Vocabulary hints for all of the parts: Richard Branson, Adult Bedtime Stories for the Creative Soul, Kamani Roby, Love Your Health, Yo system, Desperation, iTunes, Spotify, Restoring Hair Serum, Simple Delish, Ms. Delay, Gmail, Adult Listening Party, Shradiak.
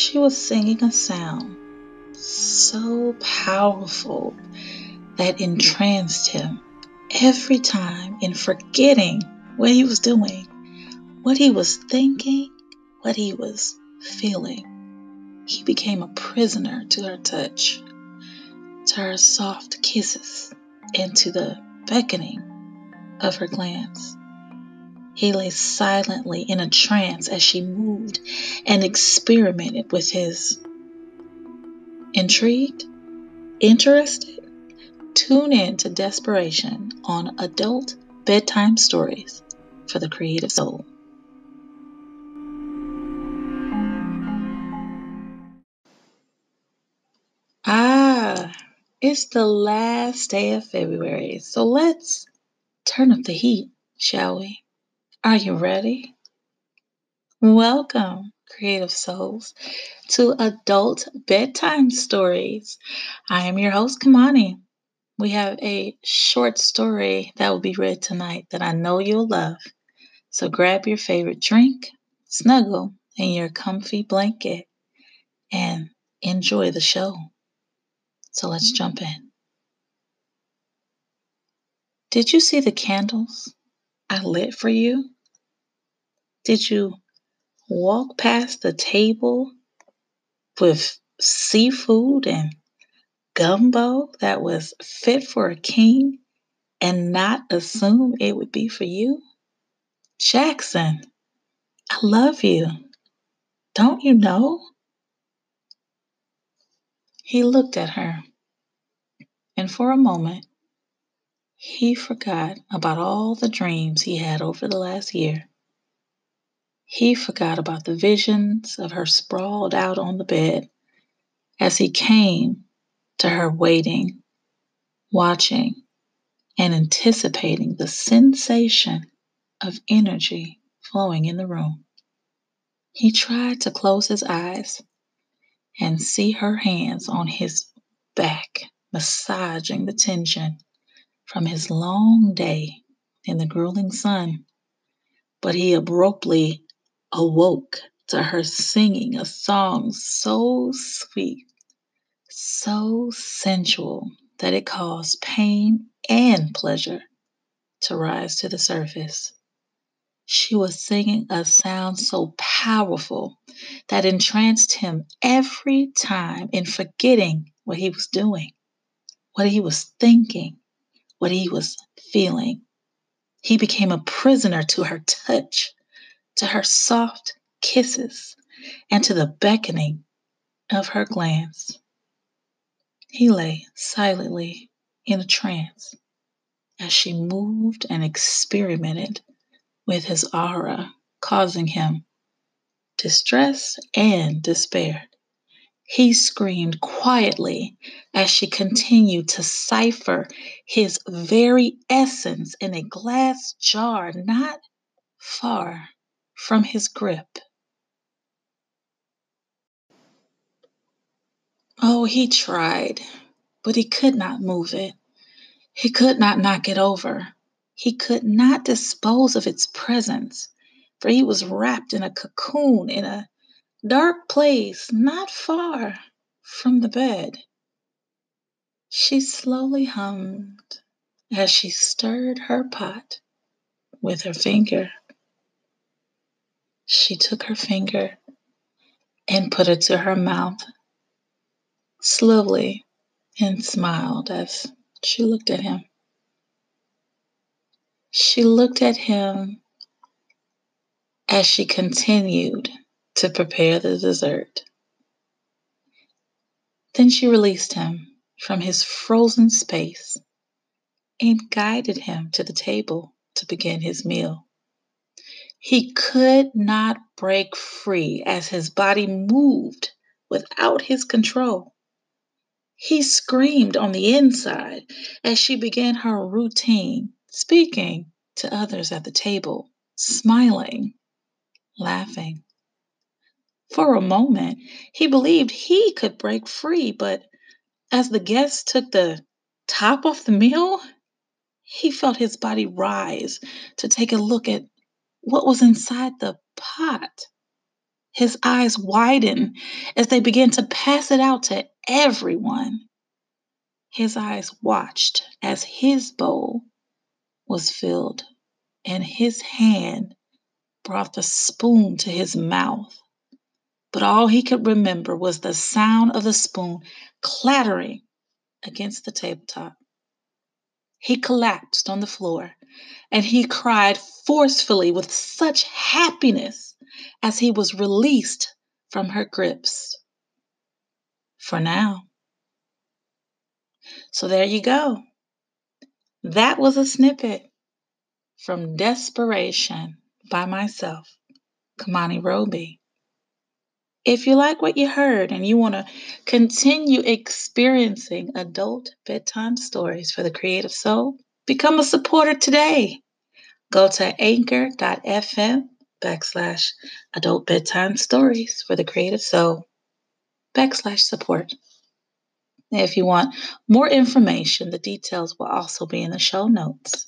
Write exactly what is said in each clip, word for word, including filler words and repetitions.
she was singing a sound so powerful that entranced him every time in forgetting what he was doing, what he was thinking, what he was feeling. He became a prisoner to her touch, to her soft kisses, and to the beckoning of her glance. He lay silently in a trance as she moved and experimented with his. Intrigued? Interested? Tune in to Desperation on Adult Bedtime Stories for the Creative Soul. Ah, it's the last day of February, so let's turn up the heat, shall we? Are you ready? Welcome, creative souls, to Adult Bedtime Stories. I am your host, Kamani. We have a short story that will be read tonight that I know you'll love. So grab your favorite drink, snuggle in your comfy blanket, and enjoy the show. So let's jump in. Did you see the candles I lit for you? Did you walk past the table with seafood and gumbo that was fit for a king and not assume it would be for you? Jackson, I love you. Don't you know? He looked at her, and for a moment, he forgot about all the dreams he had over the last year. He forgot about the visions of her sprawled out on the bed as he came to her waiting, watching, and anticipating the sensation of energy flowing in the room. He tried to close his eyes and see her hands on his back, massaging the tension from his long day in the grueling sun, but he abruptly awoke to her singing a song so sweet, so sensual that it caused pain and pleasure to rise to the surface. She was singing a sound so powerful that entranced him every time in forgetting what he was doing, what he was thinking, what he was feeling. He became a prisoner to her touch, to her soft kisses, and to the beckoning of her glance. He lay silently in a trance as she moved and experimented with his aura, causing him distress and despair. He screamed quietly as she continued to cipher his very essence in a glass jar not far from his grip. Oh, he tried, but he could not move it. He could not knock it over. He could not dispose of its presence, for he was wrapped in a cocoon in a dark place, not far from the bed. She slowly hummed as she stirred her pot with her finger. She took her finger and put it to her mouth slowly and smiled as she looked at him. She looked at him as she continued to prepare the dessert. Then she released him from his frozen space and guided him to the table to begin his meal. He could not break free as his body moved without his control. He screamed on the inside as she began her routine, speaking to others at the table, smiling, laughing. For a moment, he believed he could break free, but as the guests took the top off the meal, he felt his body rise to take a look at what was inside the pot. His eyes widen as they begin to pass it out to everyone. His eyes watched as his bowl was filled, and his hand brought the spoon to his mouth. But all he could remember was the sound of the spoon clattering against the tabletop. He collapsed on the floor, and he cried forcefully with such happiness as he was released from her grips. For now. So there you go. That was a snippet from Desperation by myself, Kamani Roby. If you like what you heard and you want to continue experiencing adult bedtime stories for the creative soul, become a supporter today. Go to anchor.fm backslash adult bedtime stories for the creative soul backslash support. If you want more information, the details will also be in the show notes.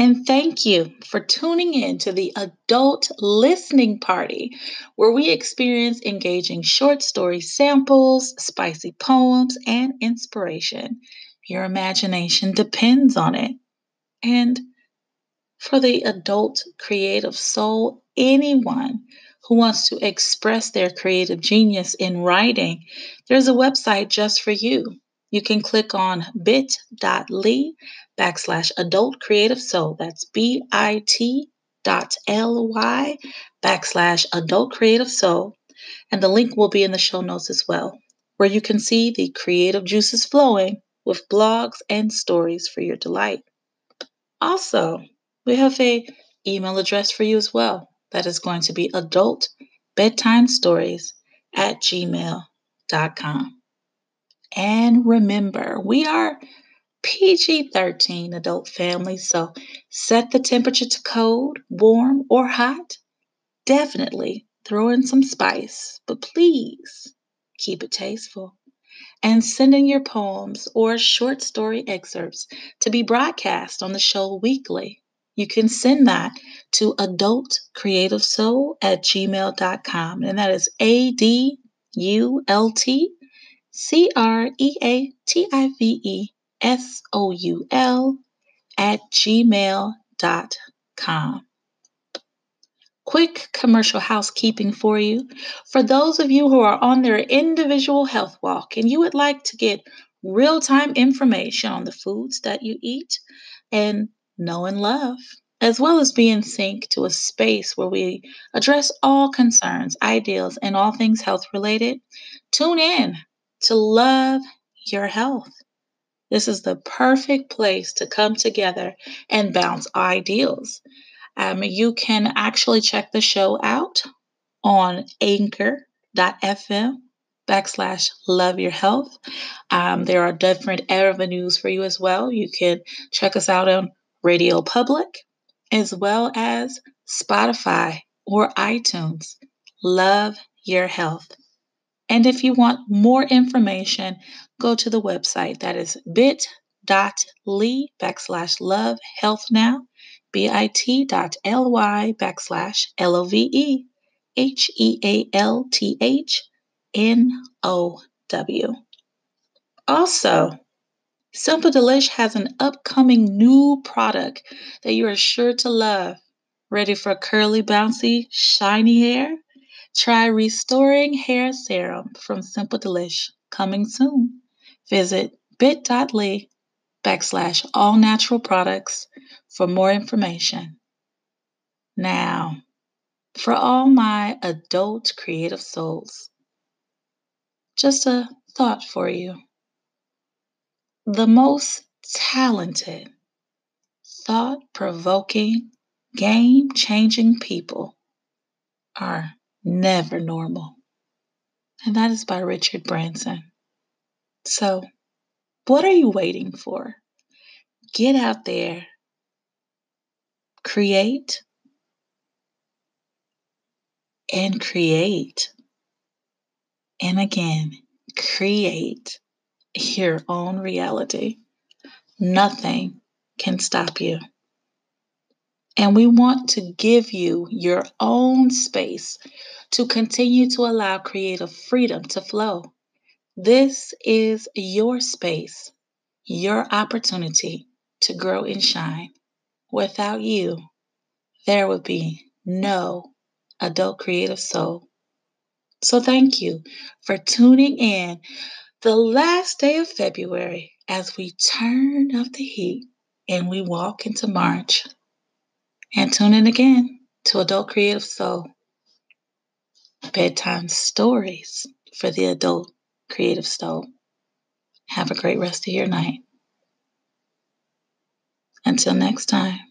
And thank you for tuning in to the Adult Listening Party, where we experience engaging short story samples, spicy poems, and inspiration. Your imagination depends on it. And for the adult creative soul, anyone who wants to express their creative genius in writing, there's a website just for you. You can click on bit.ly backslash adult creative soul. That's B-I-T dot L-Y backslash adult creative soul. And the link will be in the show notes as well, where you can see the creative juices flowing with blogs and stories for your delight. Also, we have a email address for you as well. That is going to be adult bedtime stories at gmail dot com. And remember, we are P G thirteen adult families, so set the temperature to cold, warm, or hot. Definitely throw in some spice, but please keep it tasteful. And send in your poems or short story excerpts to be broadcast on the show weekly. You can send that to adultcreativesoul at gmail dot com, and that is A D U L T. C R E A T I V E S O U L at gmail dot com. Quick commercial housekeeping for you. For those of you who are on their individual health walk and you would like to get real-time information on the foods that you eat and know and love, as well as be in sync to a space where we address all concerns, ideals, and all things health-related, tune in to Love Your Health. This is the perfect place to come together and bounce ideals. Um, you can actually check the show out on anchor dot f m backslash Love Your Health. Um, there are different avenues for you as well. You can check us out on Radio Public as well as Spotify or iTunes. Love Your Health. And if you want more information, go to the website. That is bit.ly backslash love health now, bit.ly backslash L O V E H E A L T H N O W. Also, Simple Delish has an upcoming new product that you are sure to love. Ready for curly, bouncy, shiny hair? Try Restoring Hair Serum from Simple Delish, coming soon. Visit bit.ly backslash all natural products for more information. Now, for all my adult creative souls, just a thought for you. The most talented, thought-provoking, game-changing people are never normal. And that is by Richard Branson. So, what are you waiting for? Get out there, create, and create. And again, create your own reality. Nothing can stop you. And we want to give you your own space to continue to allow creative freedom to flow. This is your space, your opportunity to grow and shine. Without you, there would be no adult creative soul. So thank you for tuning in the last day of February as we turn up the heat and we walk into March. And tune in again to Adult Creative Soul, bedtime stories for the adult creative soul. Have a great rest of your night. Until next time.